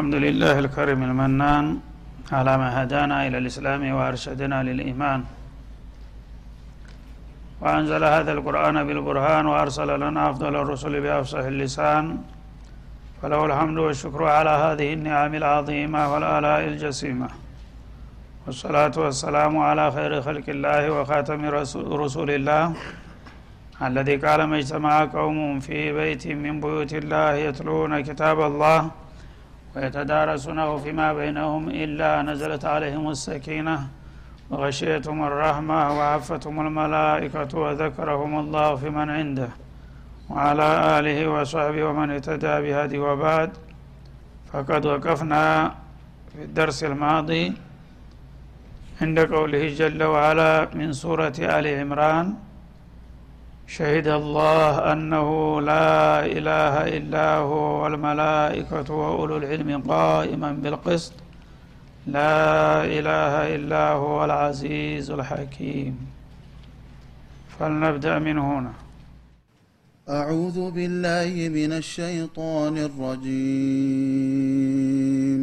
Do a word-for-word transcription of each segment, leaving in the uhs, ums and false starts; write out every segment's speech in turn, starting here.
الحمد لله الكريم المنان على ما هدانا إلى الإسلام وأرشدنا للإيمان وأنزل هذا القرآن بالبرهان وأرسل لنا أفضل الرسل بأفصح اللسان فله الحمد والشكر على هذه النعم العظيمة والآلاء الجسيمة والصلاة والسلام على خير خلق الله وخاتم رسول الله الذي قال ما اجتمع قوم في بيت من بيوت الله يتلون كتاب الله ويتدارسونه فيما بينهم إلا نزلت عليهم السكينة وغشيتهم الرحمة وعفتهم الملائكة وذكرهم الله في من عنده وعلى آله وصحبه ومن اهتدى بهدي. وبعد، فقد وقفنا في الدرس الماضي عند قوله جل وعلا من سورة آل عمران: شهد الله أنه لا إله إلا هو والملائكة وأولو العلم قائما بالقسط لا إله إلا هو العزيز الحكيم. فلنبدأ من هنا. أعوذ بالله من الشيطان الرجيم.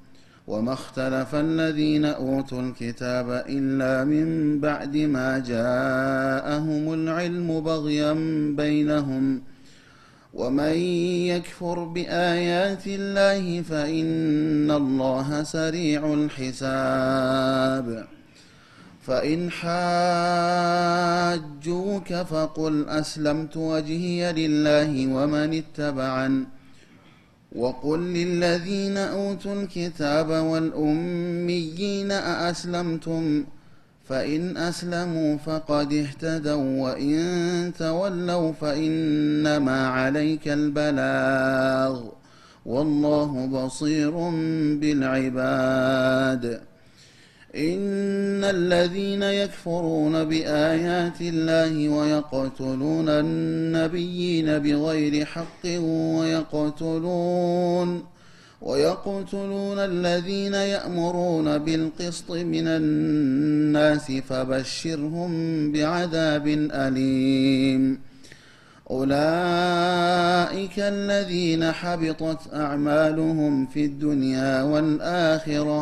وما اختلف الذين أوتوا الكتاب إلا من بعد ما جاءهم العلم بغيا بينهم ومن يكفر بآيات الله فإن الله سريع الحساب. فإن حاجوك فقل أسلمت وجهي لله ومن اتبعن وقل للذين أوتوا الكتاب والأميين أأسلمتم فإن أسلموا فقد اهتدوا وإن تولوا فإنما عليك البلاغ والله بصير بالعباد. إن الذين يكفرون بآيات الله ويقتلون النبيين بغير حق ويقتلون ويقتلون الذين يأمرون بالقسط من الناس فبشرهم بعذاب أليم. أولئك الذين حبطت أعمالهم في الدنيا والآخرة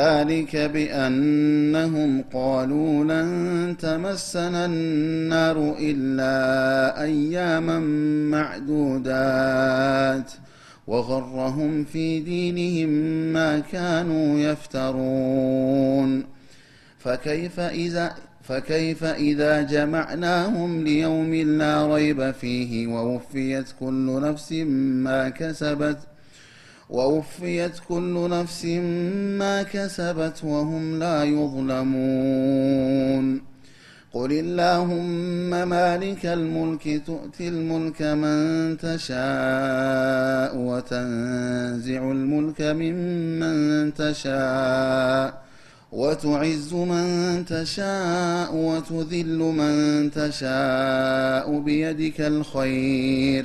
ذلك بأنهم قالوا لن تمسنا النار إلا أياما معدودات وغرهم في دينهم ما كانوا يفترون. فكيف إذا, فكيف إذا جمعناهم ليوم لا ريب فيه ووفيت كل نفس ما كسبت ووفيت كل نفس ما كسبت وهم لا يظلمون. قل اللهم مالك الملك تؤتي الملك من تشاء وتنزع الملك ممن تشاء وتعز من تشاء وتذل من تشاء بيدك الخير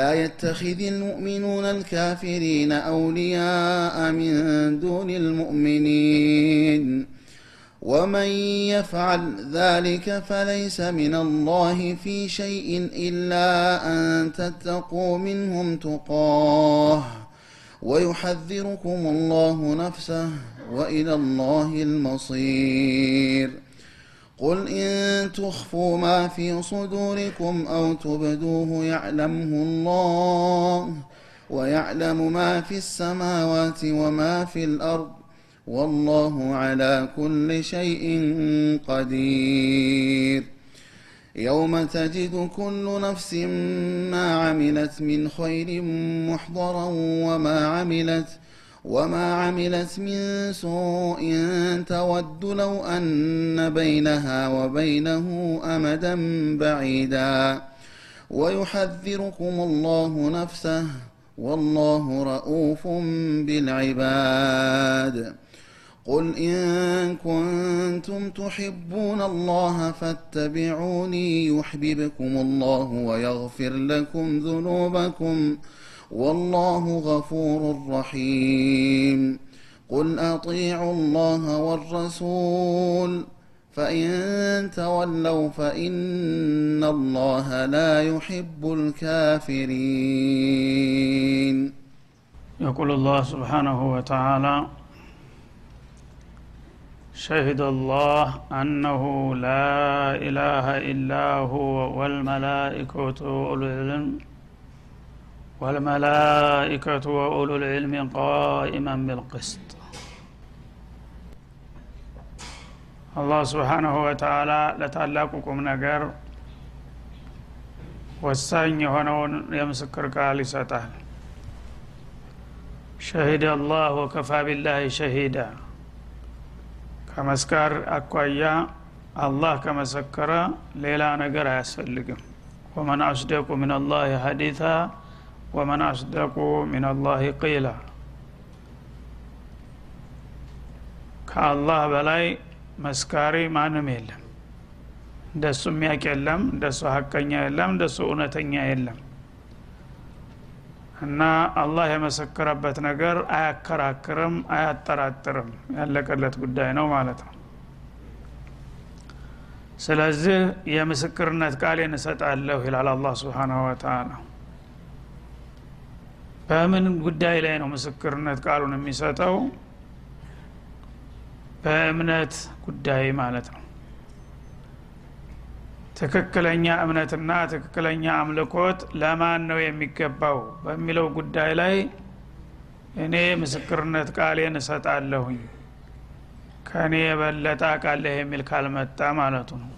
لا يتخذ المؤمنون الكافرين أولياء من دون المؤمنين ومن يفعل ذلك فليس من الله في شيء إلا أن تتقوا منهم تقاه ويحذركم الله نفسه وإلى الله المصير. قل إن تخفوا ما في صدوركم أو تبدوه يعلمه الله ويعلم ما في السماوات وما في الأرض والله على كل شيء قدير. يوم تجد كل نفس ما عملت من خير محضرا وما عملت وما عملت من سوء تود لو أن بينها وبينه أمدا بعيدا ويحذركم الله نفسه والله رؤوف بالعباد. قل إن كنتم تحبون الله فاتبعوني يحببكم الله ويغفر لكم ذنوبكم والله غفور رحيم. قل أطيعوا الله والرسول فإن تولوا فإن الله لا يحب الكافرين. يقول الله سبحانه وتعالى: شهد الله أنه لا إله إلا هو والملائكة وأولو العلم والملائكة وأولو العلم قائما بالقسط. الله سبحانه وتعالى لتعلقكم نجار والسين هنون يمسكر كالساته. شهد الله وكفى بالله شهيدا. كمسكر أقويا الله كمسكر ليلا نجار يسلكم. ومن أصدق من الله حديثا ومن أصدق من الله قيلا. كالله بلاي መስካሪ ማንም የለም እንደሱ የሚያቀለም እንደሱ ሐቀኛ የለም እንደሱ ኡነተኛ የለም እና አላህ የመሰከረበት ነገር አያከራከረም አያጠራጥርም ያለቀለት ጉዳይ ነው ማለት ነው። ስለዚህ የመስክርነት ቃል እየነሰጣለሁ ይላል አላህ Subhanahu Wa Ta'ala። በምን ጉዳይ ላይ ነው መስክርነት ቃሉን የሚሰጠው? በእምነት ጉዳይ ማለት ነው። ተከከለኛ እምነትና ተከከለኛ አምልኮት ለማን ነው የሚገባው በሚለው ጉዳይ ላይ እኔ ምስክርነት ቃሌን እሰጣለሁ ከኔ በለጣ ቃል ለሚል ካልመጣ ማለት ነው።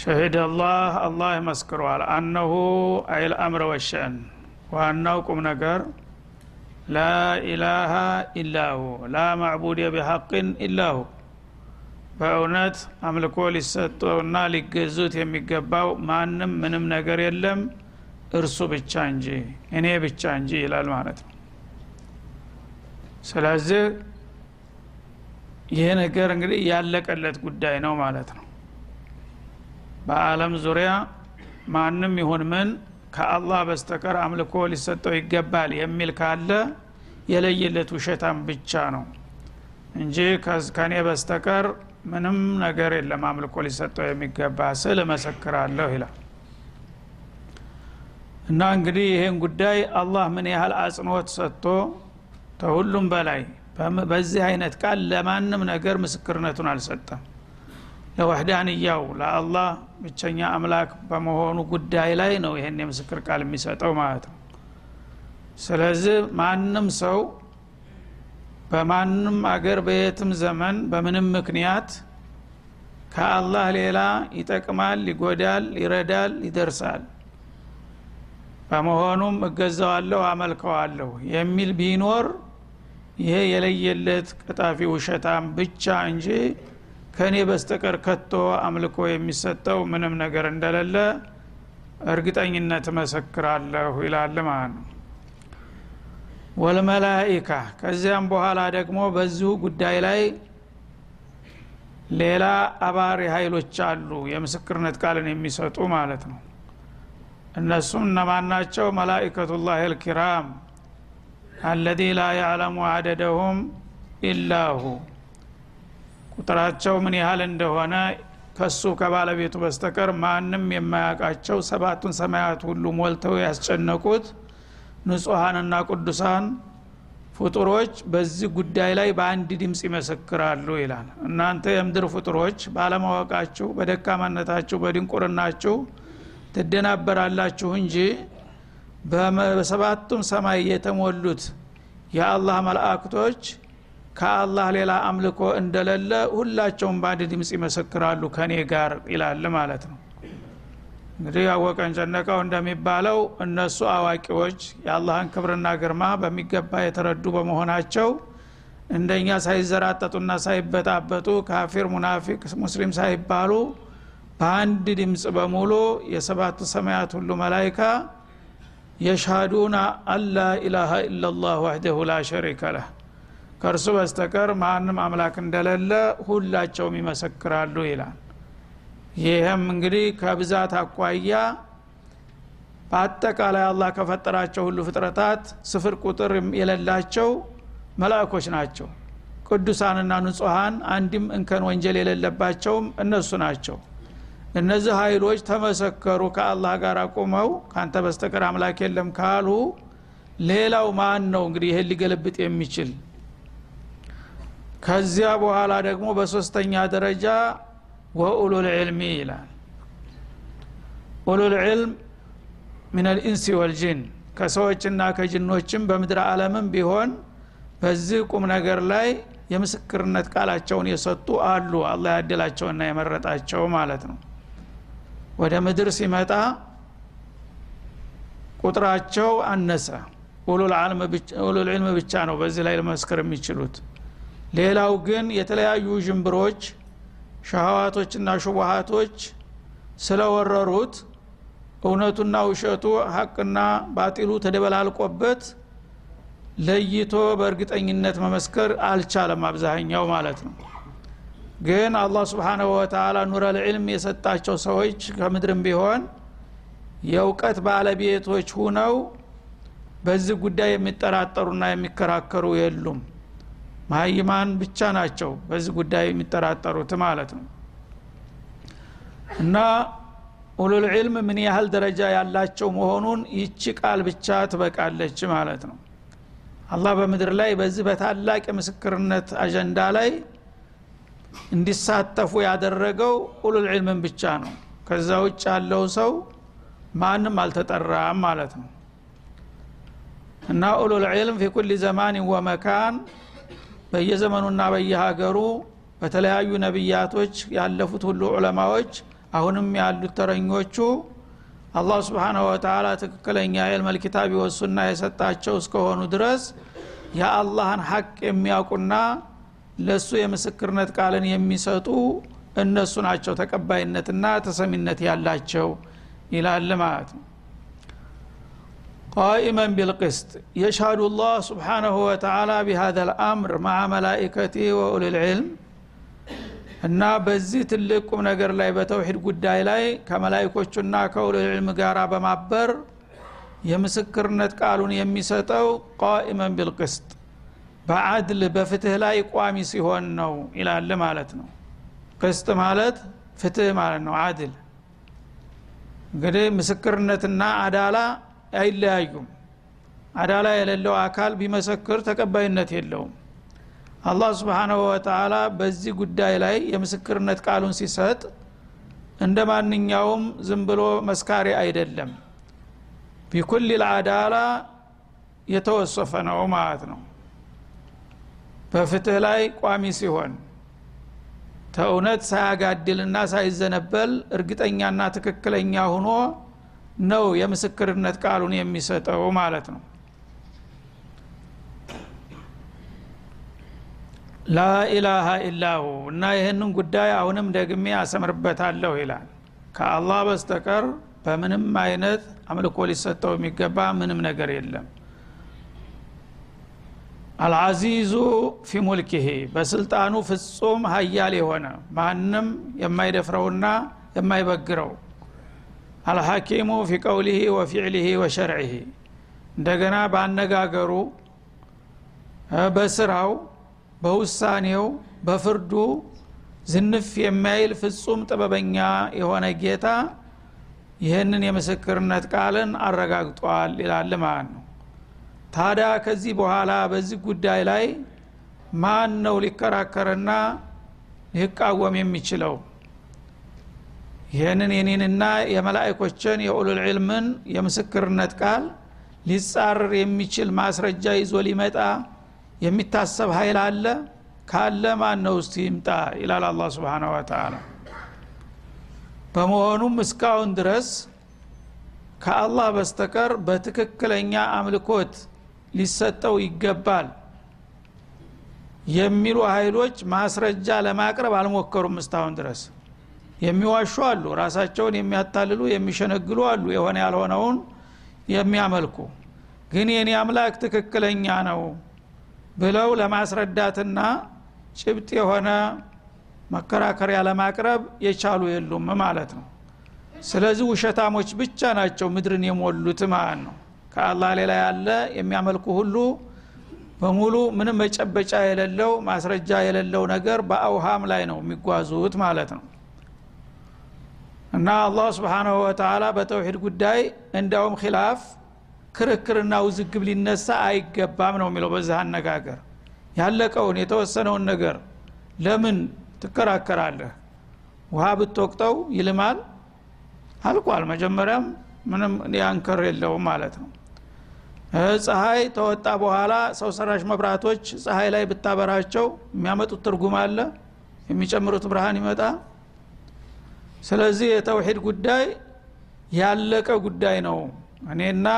شهد الله الله مسكر على انه اي الامر والشان وانكم نجر لا إله إلا هو لا معبود بحق إلا هو በእውነት አምልኮ ሊሰጠውና ሊገዙት የሚገባው ማንም ምንም ነገር የለም እርሱ ብቻ እንጂ እኔ ብቻ እንጂ ይላል ማለት ነው። ስለዚህ ይሄ ነገር እንግዲህ ያለቀለት ጉዳይ ነው ማለት ነው። በአለም ዙሪያ ማንም ይሁን ምን ከአላህ በስተቀር አምልኮ ሊሰጠው ይገባል የሚል ካለ የለየለት ውሸታም ብቻ ነው እንጂ ከኔ በስተቀር ምንም ነገር የለም አምልኮ ሊሰጠው የሚገባ ስለ መሰከራለሁ ይላል። እና እንግዲህ ይሄን ጉዳይ አላህ ምን ያህል አጽንኦት ሰጥቶ ተሁሉም በላይ በዚህ አይነት ቃል ለማንም ነገር ምስክርነቱን አልሰጠም። ለወህዳንያው ለአላህ ብቸኛ አምላክ በመሆኑ ጉዳይ ላይ ነው ይሄን የምስክር ቃል የሚሰጠው ማለት ነው። ስለዚህ ማንም ሰው በማንም አገር በየትም ዘመን በምንም ምክንያት ከአላህ ሌላ ይጠቅማል ይጎዳል ይረዳል ይደርሳል በመሆኑም እገዛዋለሁ አመልከዋለሁ የሚል ቢኖር ይሄ የለየለት ቀጣፊ ውሸታም ብቻ እንጂ ከኔ በስተቀር ከቶ አምልኮ የሚሰጠው ምንም ነገር እንደሌለ እርግጠኝነት መሰክራለሁ ይላል ማለት ነው። ወልመላኢካ ከዚያም በኋላ ደግሞ በዚሁ ጉዳይ ላይ ሌላ አባሪ ኃይሎች አሉ የምስክርነት ቃልን የሚሰጡ ማለት ነው። እነሱም እነማን ናቸው? መላኢከቱላሂ አልኪራም الذي لا يعلم عددهم الا هو ቁጥራቸው ምን ያህል እንደሆነ ከሱ ከባለቤቱ በስተቀር ማንም የማያውቃቸው ሰባቱን ሰማያት ሁሉ ሞልተው ያስጨነቁት ንጹሃንና ቅዱሳን ፍጡሮች በዚህ ጉዳይ ላይ በአንድ ድምጽ ይመሰክራሉ ይላል። እናንተ የምድር ፍጡሮች ባለማወቃችሁ በደካማነታችሁ በድንቁርናችሁ ትደናበራላችሁ እንጂ በሰባቱም ሰማይ የተሞሉት የአላህ መላእክቶች ከአላህ ሌላ አምልኮ እንደሌለ ሁላቸውም ባንድ ድምጽ ይመሰክራሉ ከኔ ጋር ይላል ማለት ነው። እንግዲህ ያወቀን ጀነቀው እንደሚባለው እነሱ አዋቂዎች የአላህን ክብርና ግርማ በሚገባ የተረዱ በመሆናቸው እንደኛ ሳይዘራጠጡና ሳይበጣበጡ ካፊር ሙናፊቅ ሙስሊም ሳይባሉ በአንድ ድምጽ በሙሉ የሰባቱ ሰማያት ሁሉ መላእክታ የሻዱና አላ ኢላሃ ኢላላህ ወህደሁ ላ ሸሪከ ለህ ከርሱ በስተቀር ማንም አምላክ እንደሌለ ሁላቸውም ይመሰክራሉ ይላል። ይሄም እንግዲህ ከብዛት አቋያ በአጠቃላይ አላህ ከፈጠራቸው ሁሉ ፍጥረታት ስፍር ቁጥር የሌላቸው መላእክቶች ናቸው። ቅዱሳንና ንጹሃን አንድም እንከን ወንጀል የሌለባቸው እነሱ ናቸው። እነዚህ ኃይሎች ተመሰከሩ ከአላህ ጋር ቆመው ካንተ በስተቀር አምላክ የለም ካሉ ሌላው ማን ነው እንግዲህ ይሄን ሊገለብጥ የሚችል? ከዚያ በኋላ ደግሞ በሶስተኛ ደረጃ ወኡሉል ዒልሚ ይላል። ኡሉል ዒልም من الانس والجن ከሰዎችና ከጅኖችም በመድራ ዓለምም ቢሆን በዚህ ቁም ነገር ላይ የምስክርነት ቃላቸውን የሰጡ አሉ አላህ ያደላቸውና የመረጣቸው ማለት ነው። ወደ ምድር ሲመጣ ቁጥራቸው አነሰ። ኡሉል ዒልም ብቻ ኡሉል ዒልም ብቻ ነው በዚህ ላይ ለመስከር የሚችሉት። ሌላው ግን የተለያዩ ጅምብሮች ሸሃዋቶችና ሹባሃቶች ስለወረሩት እውነቱና ውሸቱ ሐቅና ባጢሉ ተደበላልቆበት ለይቶ በእርግጠኝነት መመስከር አልቻለም አብዛኛው ማለት ነው። ግን አላህ Subhanahu Wa Ta'ala ኑረል ዒልም የሰጣቸው ሰዎች ከምድርም ቢሆን የውቀት ባለቤቶች ሆነው በዚህ ጉዳይ የሚጠራጠሩና የሚከራከሩ የሉም። ማይማን ብቻ ናቸው በዚህ ጉዳይ የሚጠራጠሩት ማለት ነው። እና ኡሉል ዒልም ምን ያህል ደረጃ ያላቸው መሆኑን ይቺ ቃል ብቻ ትበቃለች ማለት ነው። አላህ በምድር ላይ በዚህ በታላቅ የምስክርነት አጀንዳ ላይ እንዲሳተፉ ያደረገው ኡሉል ዒልም ብቻ ነው። ከዛ ውጭ ያለው ሰው ማንም አልተጠራም ማለት ነው። እና ኡሉል ዒልም في كل زمان ومكان በየዘመኑና በየሀገሩ በተለያዩ ነብያቶች ያለፉት ሁሉ ዑለማዎች አሁንም ያሉት ተረኞቹ አላህ Subhanahu Wa Ta'ala ተከለኛ የልመል ኪታብ ወሱና የሰጣቸው እስከሆኑ ድረስ ያአላህን ሐቅ የሚያውቁና ለሱ የምስክርነት ቃልን የሚሰጡ እነሱ ናቸው ተቀባይነትና ተሰሚነት ያላቸው ይላል ማለት ነው። قائما بالقسط يشهد الله سبحانه وتعالى بهذا الامر مع ملائكته واولي العلم ان بذي تلقم ነገር ላይ በተውሂድ ጉዳይ ላይ ከመላእክቶቹና ከኡሊ العلم ጋራ በማበር የምስክርነት ቃሉን የሚሰጠው قائما بالقسط በአድል በፍትህ ላይ ቋሚ ሲሆን ነው ይላል ማለት ነው። قسط ማለት ፍትህ ማለት ነው። አድል እንግዲህ ምስክርነትና አዳላ አይለያዩም። አዳላ የሌለው አካል ቢመሰክር ተቀባይነት የለውም። አላህ Subhanahu Wa Ta'ala በዚህ ጉዳይ ላይ የምስክርነት ቃሉን ሲሰጥ እንደማንኛውም ዝም ብሎ መስካሪ አይደለም። بكل العداله የተወሰፈ ነው ማለት ነው። በፍትህ ላይ ቋሚ ሲሆን ተውነት ሳያጋድልና ሳይዘነበል እርግጠኛና ትክክለኛ ሆኖ ነው የምስክርነት ቃሉን የሚሰጠው ማለት ነው። لا اله الا هو እና ይሄንን ጉዳይ አሁንም ደግሜ አሰምርበታለሁ ይላል። ከአላህ በስተቀር በምንም አይነት አምልኮ ሊሰጠው የሚገባ ምንም ነገር የለም። العزيز في ملكه በስልጣኑ ፍጹም ኃያል የሆነ ማንም የማይደፍረውና የማይበግረው አልሐኪሙ في قوله وفعله وشرعه እንደገና ባነጋገሩ በስራው በውሳኔው በፍርዱ ዝንፍ የማይል ፍጹም ጥበበኛ የሆነ ጌታ ይሄንን የመስከረነት ቃልን አረጋግጧል ይላል ማለት ነው። ታዲያ ከዚህ በኋላ በዚህ ጉዳይ ላይ ማን ነው ሊከራከረና ሊቃወም የሚችለው? ይሄንን የኔንና የመላእክቶችን የኡሉል ዒልምን የመስከረነት ቃል ሊጻረር የሚችል ማስረጃ ይዞ ሊመጣ የሚታሰብ ኃይል አለ? ካለ ማን ነው እስቲ ይምጣ ይላል አላህ Subhanahu Wa Ta'ala። በመሆኑም እስካሁን ድረስ ከአላህ በስተቀር በትክክለኛ አምልኮት ሊሰጠው ይገባል የሚሉ ኃይሎች ማስረጃ ለማቅረብ አልሞከሩም። እስካሁን ድረስ የሚዋሹ አሉ፣ ራሳቸውን የሚያታልሉ የሚሸነግሉ አሉ፣ የሆነ ያልሆነውን የሚያመልኩ። ግን የኔ አምላክ ትክክለኛ ነው ብለው ለማስረዳትና ጭብጥ የሆነ መከራከሪያ ለማቅረብ የቻሉ የሉም ማለት ነው። ስለዚህ ውሸታሞች ብቻ ናቸው ምድርን የሞሉት ማለት ነው። ከአላህ ሌላ ያለ የሚያመልኩ ሁሉ በሙሉ ምንም መጨበጫ የሌለው ማስረጃ የሌለው ነገር በአውሃም ላይ ነው የሚጓዙት ማለት ነው። እና አላህ Subhanahu Wa Ta'ala በተውሂድ ጉዳይ እንደውም ኺላፍ ክርክርና ውዝግብ ሊነሳ አይገባም ነው የሚለው። በዛህ አነጋገር ያለቀውን የተወሰነውን ነገር ለምን ትከራከራለህ? ውሃ ብትወቅጠው ይልማል አልቋል። መጀመሪያም ምንም ያንከር የለው ማለት ነው። ፀሐይ ተወጣ በኋላ ሰው ሰራሽ መብራቶች ፀሐይ ላይ ብታበራቸው የሚያመጡት ትርጉም አለ? የሚጨምሩት ብርሃን ይመጣ? ስለዚህ የተውሂድ ጉዳይ ያለቀ ጉዳይ ነው። እኔና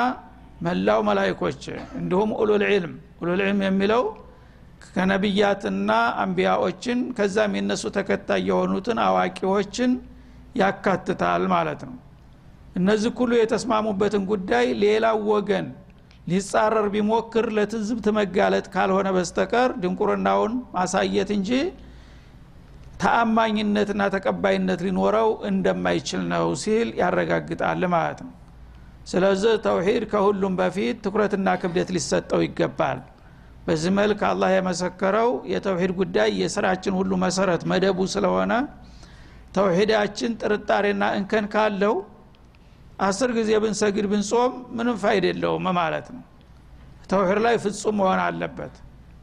መላው መላእክቶች እንዲሁም ኡሉል ዒልም ኡሉል ዒልም የሚለው ከነብያትና አንቢያዎችን ከዛም የነሱ ተከታይ የሆኑትን አዋቂዎችን ያካትታል ማለት ነው። እነዚህ ሁሉ የተስማሙበትን ጉዳይ ሌላው ወገን ሊጻረር ቢሞክር ለትዝብት መጋለጥ ካልሆነ በስተቀር ድንቁርናውን ማሳየት እንጂ ተአማኝነትና ተቀባይነት ሊኖረው እንደማይችል ነው ሲል ያረጋግጣል ማለት ነው። ስለዚህ ተውሂድ ከሁሉም በፊት ትኩረትና ክብደት ሊሰጠው ይገባል። በዚህ መልክ አላህ የመሰከረው የተውሂድ ጉዳይ የሥራችን ሁሉ መሰረት መደቡ ስለሆነ ተውሂዳችን ጥርጣሬና እንከን ካለው አስር ጊዜ ብንሰግድ ብንጾም ምንም ፋይዳ የለውም ማለት ነው። ተውሂድ ላይ ፍጹም መሆን አለበት።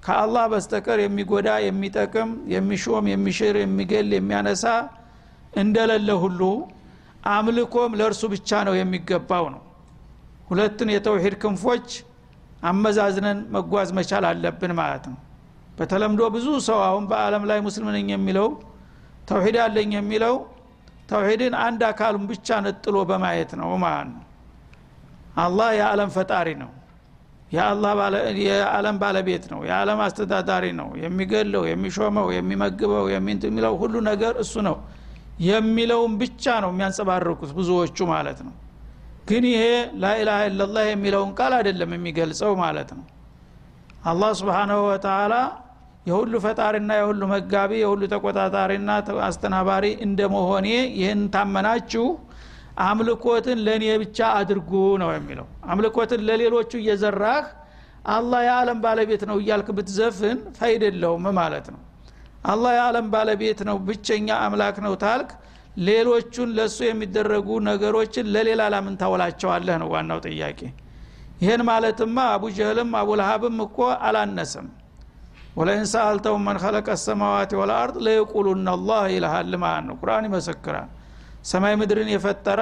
ከአላህ በስተቀር የሚጎዳ የሚጠቅም የሚሾም የሚሽር የሚገል የሚያነሳ እንደሌለ ሁሉ አምልኮም ለእርሱ ብቻ ነው የሚገባው ነው። ሁለቱን የተውሂድ ክንፎች አመዛዝነን መጓዝ መቻል አለብን ማለት ነው። በተለምዶ ብዙ ሰው አሁን በአለም ላይ ሙስሊም ነኝ የሚለው ተውሂድ አለኝ የሚለው ተውሂድን አንድ አካሉን ብቻ ነጥሎ በማየት ነው ማለት ነው። አላህ የዓለም ፈጣሪ ነው። የአላህ ባለ የዓለም ባለቤት ነው። የዓለም አስተዳዳሪ ነው። የሚገለው የሚሾመው የሚመግበው የሚንተሚለው ሁሉ ነገር እሱ ነው የሚለውን ብቻ ነው የሚያንጸባርቁት ብዙዎቹ ማለት ነው። ግን ይሄ ላኢላሃ ኢላላህ የሚለውን ቃል አይደለም የሚገልጸው ማለት ነው። አላህ Subhanahu Wa Ta'ala የሁሉ ፈጣሪና የሁሉ መጋቢ የሁሉ ተቆጣጣሪና አስተናባሪ እንደመሆነ ይሄን ታመናችሁ አምልኮትን ለኔ ብቻ አድርጉ ነው የሚለው። አምልኮትን ለሌሎቹ እየዘራህ አላህ የዓለም ባለቤት ነው እያልክ ብትዘፍን ፋይዳ የለውም ማለት ነው። አላህ የዓለም ባለቤት ነው ብቸኛ አምላክ ነው ታልክ ሌሎቹን ለሱ የሚደረጉ ነገሮችን ለሌላ ለምን ታውላቸዋለህ ነው ዋናው ጥያቄ። ይሄን ማለትማ አቡ ጀህልም አቡ ለሃብም እኮ አላነሰም። ወለእን ሰአልተው ማን خلق السماوات والارض ليقولون الله اله الا الله ነው ቁርአን ይመሰክራል። ሰማይ ምድርን የፈጠረ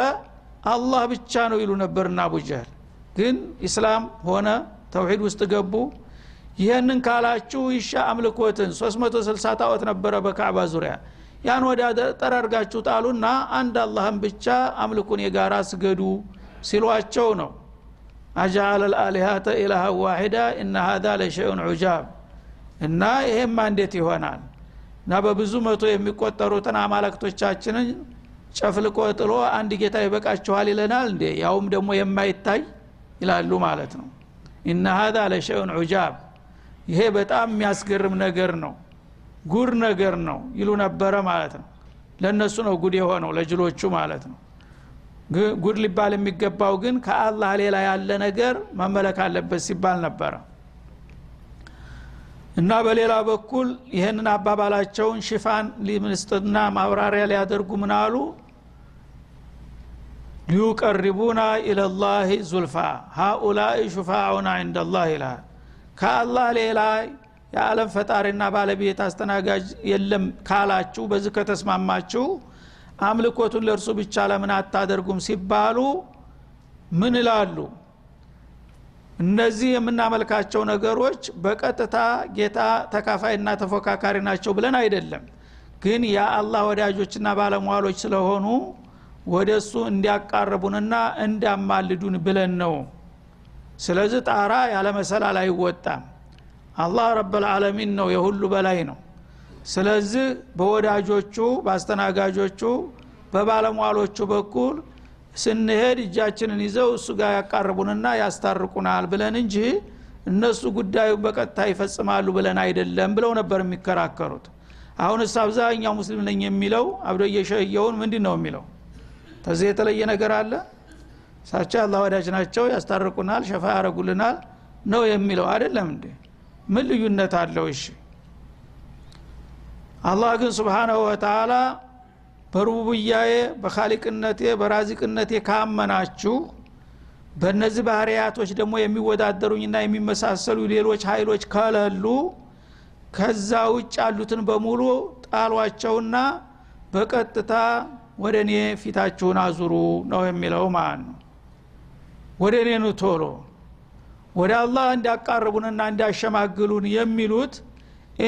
አላህ ብቻ ነው ይሉ ነበርና አቡ ጀህል። ግን እስላም ሆነ ተውሂድ ውስጥ ገቡ። ይሄንን ካላችሁ ይሻ አምልኮትን ሶስት መቶ ስልሳ ታወት ነበረ በካዕባ ዙሪያ ያን ወደ ተራርጋችሁ ጣሉና አንድ አላህን ብቻ አምልኩን የጋራ ስገዱ ሲሏቸው ነው። አጃአል አልአሊሃተ ኢላሃ ዋሂዳ ان هذا لشيء عجاب እና ይሄማ እንዴት ይሆናል? እና በብዙ መቶ የሚቆጠሩትን አማልክቶቻችንን ጨፍልቆ ጥሎ አንድ ጌታ ይበቃችኋል ይለናል እንዴ? ያውም ደግሞ የማይታይ ይላሉ ማለት ነው። ان هذا لشيء عجاب ይሄ በጣም የሚያስገርም ነገር ነው ጉር ነገር ነው ይሉ ነበር ማለት ነው። ለነሱ ነው ጉድ የሆነው ለጅሎቹ ማለት ነው። ጉድ ሊባል የሚገባው ግን ከአላህ ሌላ ያለ ነገር መመለክ አለበት ሲባል ነበር። እና በሌላ በኩል ይሄንን አባባላቸውን ሽፋን ለሚኒስትርና ማብራሪያ ሊያደርጉ ምን አሉ? ሊቀርቡና الى الله ذلفا هؤلاء شفاعون عند الله لا كالله لا የዓለም ፈጣሪና ባለቤት አስተናጋጅ የለም ካላችሁ በዚህ ከተስማማችሁ አምልኮቱን ለርሱ ብቻ ለምን አታደርጉም ሲባሉ ምን ይላሉ? እነዚህ የምናመልካቸው ነገሮች በቀጥታ ጌታ ተካፋይና ተፎካካሪ ናቸው ብለን አይደለም፣ ግን ያ አላህ ወዳጆችና ባለሟሎች ስለሆኑ ወደሱ እንዲያቀርቡንና እንዲያማልዱን ብለን ነው። ስለዚህ ጣራ ያለ መሰላል አይወጣም። አላህ ረብል ዓለሚን ነው፣ የሁሉ በላይ ነው። ስለዚህ በወዳጆቹ ባስተናጋጆቹ በባለሟሎቹ በኩል ስንሄድ እጃችንን ይዘው እሱ ጋር ያቀርቡንና ያስታርቁናል ብለን እንጂ እነሱ ጉዳዩን በቀጥታ ይፈጽማሉ ብለን አይደለም ብለው ነበር የሚከራከሩት። አሁንስ አብዛኛው ሙስሊም ነኝ የሚለው አብዶየ ሸየውን ምንድነው የሚለው? ተዚህ የተለየ ነገር አለ? ሳቻ አላህ ወዳጅ ናቸው ያስታርቁናል ሸፋ ያረጉልናል ነው የሚለው አይደለም እንዴ? ምን ልዩነት አለው? እሺ አላህ ግን Subhanahu Wa Ta'ala በሩቡብያዬ በኻሊቅነቴ በራዚቅነቴ ካመናችሁ በእነዚህ ባህሪያቶች ደግሞ የሚወዳደሩኝና የሚመሳሰሉ ሌሎች ኃይሎች ካላሉ ከዛ ውጭ ያሉትን በሙሉ ጣሏቸውና በቀጥታ ወደኔ ፊታችሁን አዙሩ ነው የሚለው ማን ወደኔ ነው ቶሎ ወደ አላህ እንዲያቀርቡንና እንዲያሸማግሉን የሚሉት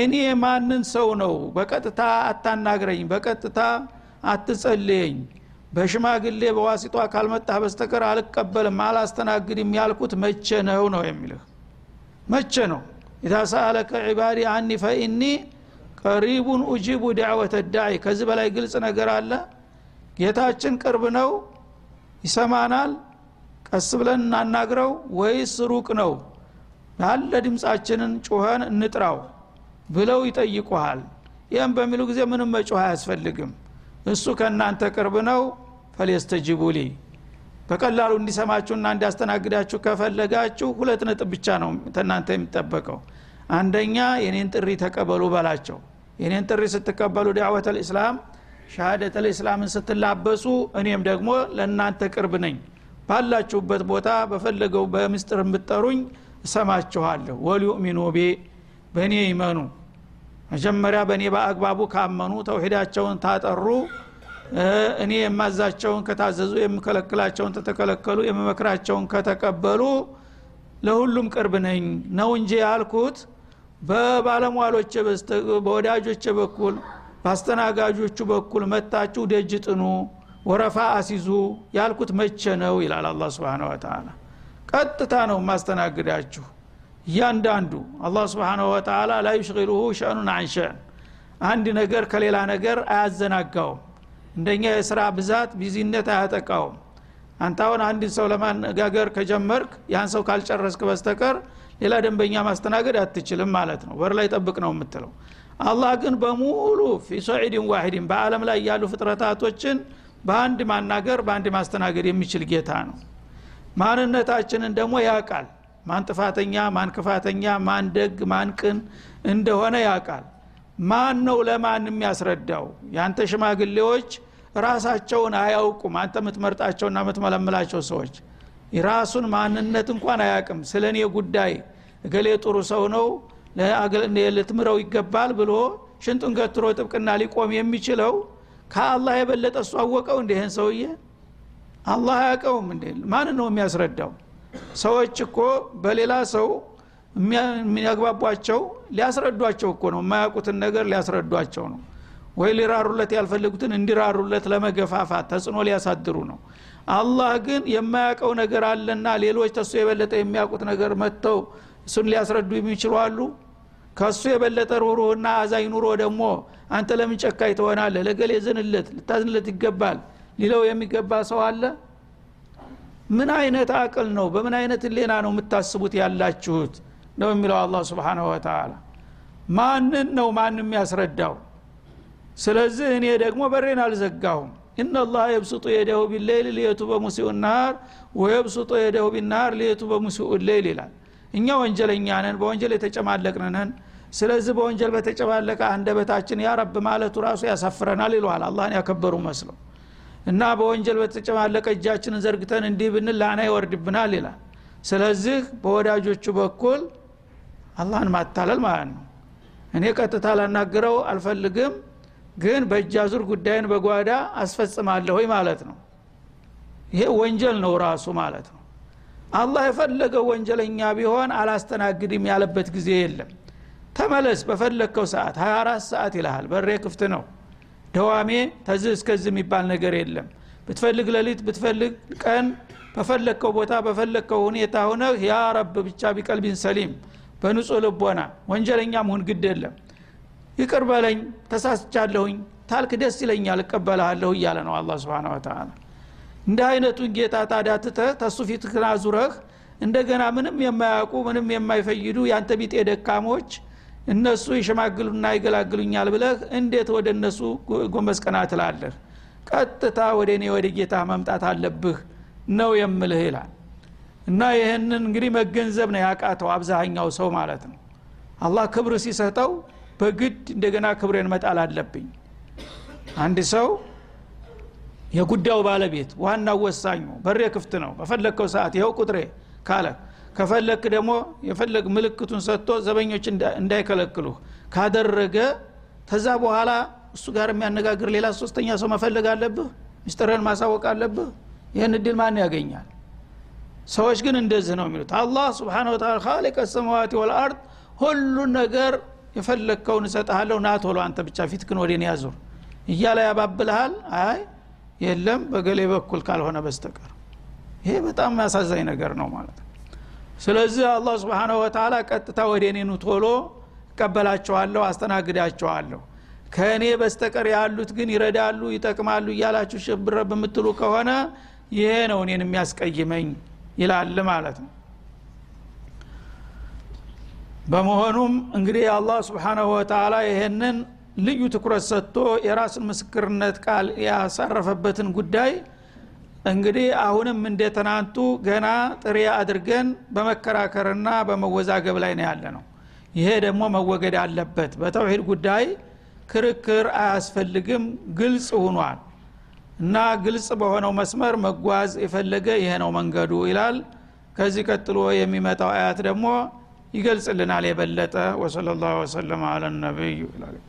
እኔ ማንን ሰው ነው በቀጥታ አታናግረኝ በቀጥታ አትጸልየኝ በሽማግሌ በዋሲቷ ካልመጣ በስተቀር አልቀበልም አላስተናግድም ያልኩት መቼ ነው ነው የሚለው? መቼ ነው? ኢታሳአለከ ዒባዲ አንኒ ፈኢኒ ቀሪቡን ኡጂቡ ዳዕወተ ዳዒ። ከዚህ በላይ ግልጽ ነገር አለ? ጌታችን ቅርብ ነው ይሰማናል ቀስ ብለን እናናግረው ወይስ ሩቅ ነው ያለ ድምጻችንን ጮኸን እንጥራው ብለው ይጠይቁሃል። ይሄን በሚሉ ጊዜ ምንም መጮህ አያስፈልግም። እሱ ከእናንተ ቅርብ ነው ፈለስተጅቡሊ። በቀላሉ እንዲሰማችሁና እንዲያስተናግዳችሁ ከፈለጋችሁ ሁለት ነጥብ ብቻ ነው እናንተ የምትጠበቀው። አንደኛ የኔን ጥሪ ተቀበሉ ባላችሁ። የኔን ጥሪ ስትቀበሉ ዳዕወተል እስላም ሸሃደተል እስላምን ስትላበሱ እኔም ደግሞ ለእናንተ ቅርብ ነኝ ባላችሁበት ቦታ በፈለገው በሚስጥር ምጥሩኝ ሰማችኋለሁ። ወልዩእሚኑ ቢ በኔ ይመኑ። መጀመሪያ በኔ በአግባቡ ካመኑ ተውሂዳቸውን ታጠሩ እኔ የማዛቸውን ከታዘዙ የምከለክላቸውን ተተከለከሉ የመመክራቸውን ከተቀበሉ ለሁሉም ቅርብ ነኝ ነው እንጂ ያልኩት በባለሟሎች በወዳጆች በኩል ባስተናጋጆቹ በኩል መጣችሁ ደጅ ጥኑ ወረፋ አሲዙ ያልኩት መቼ ነው ይላል አላህ Subhanahu Wa Ta'ala። ቀጥታ ነው ማስተናግዳችሁ ያንዳንዱ አላህ Subhanahu Wa Ta'ala لا يشغله شأن عن شأن አንድ ነገር ከሌላ ነገር አያዘናጋው። እንደኛ የሥራ ብዛት ቢዚነት አያጠቃው። አንታውን አንድ ሰው ለማነጋገር ከጀመርክ ያን ሰው ካልጨረስክ በስተቀር ሌላ ደንበኛ ማስተናገድ አትችልም ማለት ነው። ወር ላይ ጠብቅ ነው የምትለው። አላህ ግን በሙሉ في صعيد واحد በአለም ላይ ያሉ ፍጥረታቶችን በአንድ ማናገር በአንድ ማስተናገድ የሚችል ጌታ ነው። ማንነታችንን ደግሞ ያቃል። ማን ጥፋተኛ ማን ክፋተኛ ማን ደግ ማን ቅን እንደሆነ ያቃል። ማን ነው ለማን የሚያስረዳው? ያንተ ሽማግሌዎች ራሳቸውን አያውቁም። አንተ ምትመርጣቸውና ምትመለምላቸው ሰዎች ራሱን ማንነት እንኳን አያውቅም። ስለኔ ጉዳይ እገሌ ጥሩ ሰው ነው ለአገሌ ለትምረው ይገባል ብሎ ሽንጡን ገትሮ ጥብቅና ሊቆም የሚችለው ከአላህ የበለጠ እሱ አወቀው እንደ ይሄን ሰውዬ አላህ ያውቀውም እንደ ማን ነው የሚያስረዳው? ሰዎች እኮ በሌላ ሰው የሚያግባባቸው ሊያስረዷቸው እኮ ነው። የማያውቁትን ነገር ሊያስረዷቸው ነው ወይ ሊራሩለት ያልፈልጉትን እንዲራሩለት ለመገፋፋት ተጽኖ ሊያሳድሩ ነው። አላህ ግን የማያውቀው ነገር አለና ሌሎች ተሱ የበለጠ የሚያውቁት ነገር መተው እሱን ሊያስረዱ የሚችሉ አሉ? ከሱ የበለጠ ሩህሩህና አዛኝ ኑሮ ደግሞ አንተ ለምን ጨካኝ ትሆናለህ ለገሌ ዘንለት ልታዝንለት ይገባል ሊለው የሚገባ ሰው አለ? ምን አይነት አቅል ነው በምን አይነት ሌና ነው የምታስቡት ያላችሁት ነው የሚለው አላህ Subhanahu Wa Ta'ala። ማንን ነው ማንም ያስረዳው? ስለዚህ እኔ ደግሞ በሬን አልዘጋሁም። ان الله يبسط يده بالليل ليتوب مسيء النهار ويبسط يده بالنهار ليتوب مسيء الليل ይላል። እኛ ወንጀለኛ ነን በወንጀል የተጨማለቅነን ስለዚህ በወንጀል በተጨባለቀ አንደበታችን ያ ረብ ማለቱ ራሱ ያሳፍረናል ይሏል አላህን ያከበሩ መስሎ እና በወንጀል በተጨባለቀ እጃችንን ዘርግተን እንዲህ ብንል ላና ይወርድብናል ይላል። ስለዚህ በወዳጆቹ በኩል አላህን ማታለል ማለት ነው። እኔ ቀጥታ ላናገረው አልፈልግም ግን በእጃዙር ጉዳይን በጓዳ አስፈጽማለሁ ማለት ነው። ይሄ ወንጀል ነው ራሱ ማለት ነው። አላህ የፈለገው ወንጀለኛ ቢሆን አላስተናግድም ያለበት ጊዜ የለም። ተመለስ በፈለከው ሰዓት ሃያ አራት ሰዓት ይላል። በሬ ክፍት ነው ደዋሜ ተዝ እስከዚህ የሚባል ነገር የለም። ብትፈልግ ለሊት ብትፈልግ ቀን በፈለከው ቦታ በፈለከው ሁኔታ ሆነ ያ ረብ ብቻ ቢቀልብን ሰሊም በንጹህ ልቦና ወንጀለኛም ሁን ግድ የለም ይቅር በለኝ ተሳስቻለሁኝ ታልክ ደስ ይለኛል እቀበላለሁ ይላል ነው አላህ Subhanahu Wa Ta'ala። እንደ አይነቱን ጌታ ታዲያ ተሱ ፊት ክራዙረህ እንደገና ምንም የማያውቁ ምንም የማይፈይዱ ያንተ ቢጤ ደካሞች እነሱ ይሽማግሉና ይገላግሉኛል ብለህ እንዴት ወደ እነሱ ጎንበስ ቀና ትላለህ? ቀጥታ ወደኔ ወደ ጌታ መምጣት አለብህ ነው የምልህ ይላል። እና ይሄንን እንግዲህ መገንዘብ ነው ያቃተው አብዛኛው ሰው ማለት ነው። አላህ ክብር ሲሰጠው በግድ እንደገና ክብሬን መጣል አለብኝ። አንድ ሰው የጉዳው ባለቤት ዋናው ወሳኙ በሬ ክፍት ነው በፈለከው ሰዓት ይሄው ቁጥሬ ካለ ከፈለክ ደግሞ የፈለክ ምልክቱን ሰጥቶ ዘበኞች እንዳይከለክሉ ካደረገ ተዛ በኋላ እሱ ጋር የሚያነጋግር ሌላ ሶስተኛ ሰው መፈለግ አለብህ ሚስጥርን ማሳወቅ አለብህ። ይሄን እድል ማን ያገኛል? ሰዎች ግን እንደዚህ ነው የሚሉት። አላህ Subhanahu Wa Ta'ala خالق السماوات والارض ሁሉ ነገር የፈለከውን ሰጣለው ናት ሆሎ አንተ ብቻ ፊትክን ወዲን ያዙር እያለ ያባብልሃል። አይ የለም በገሌ በኩል ካልሆነ በስተቀር ይሄ በጣም ያሳዛኝ ነገር ነው ማለት ነው። ስለዚህ አላህ Subhanahu Wa Ta'ala ቀጥታ ወዲኔ ነው ቶሎ እቀበላቸዋለሁ አስተናግዳቸዋለሁ ከኔ በስተቀር ያሉት ግን ይረዳሉ ይጠቅማሉ እያላችሁ ሽብረ በመትሉ ከሆነ ይሄ ነው እኔን የሚያስቀይመኝ ይላል ማለት ነው። በመሆኑም እንግዲህ አላህ Subhanahu Wa Ta'ala ይሄንን ልዩ ትኩረት ሰጥቶ የራስን መስክርነት ቃል ያሳረፈበትን ጉዳይ እንግዲህ አሁንም እንደተናንቱ ገና ጥሪ አድርገን በመከራከርና በመወዛገብ ላይ ነው ያለነው። ይሄ ደግሞ መወገድ አለበት። በተውሂድ ጉዳይ ክርክር አያስፈልግም ግልጽ ሆኗል እና ግልጽ በሆነው መስመር መጓዝ የፈለገ ይሄ ነው መንገዱ ይላል። ከዚህ ቀጥሎ የሚመጣው አያት ደግሞ ይገልጽልናል የበለጠ። ወሰለላሁ ዐለይሂ ወሰለም አለ ነብዩ ይላል።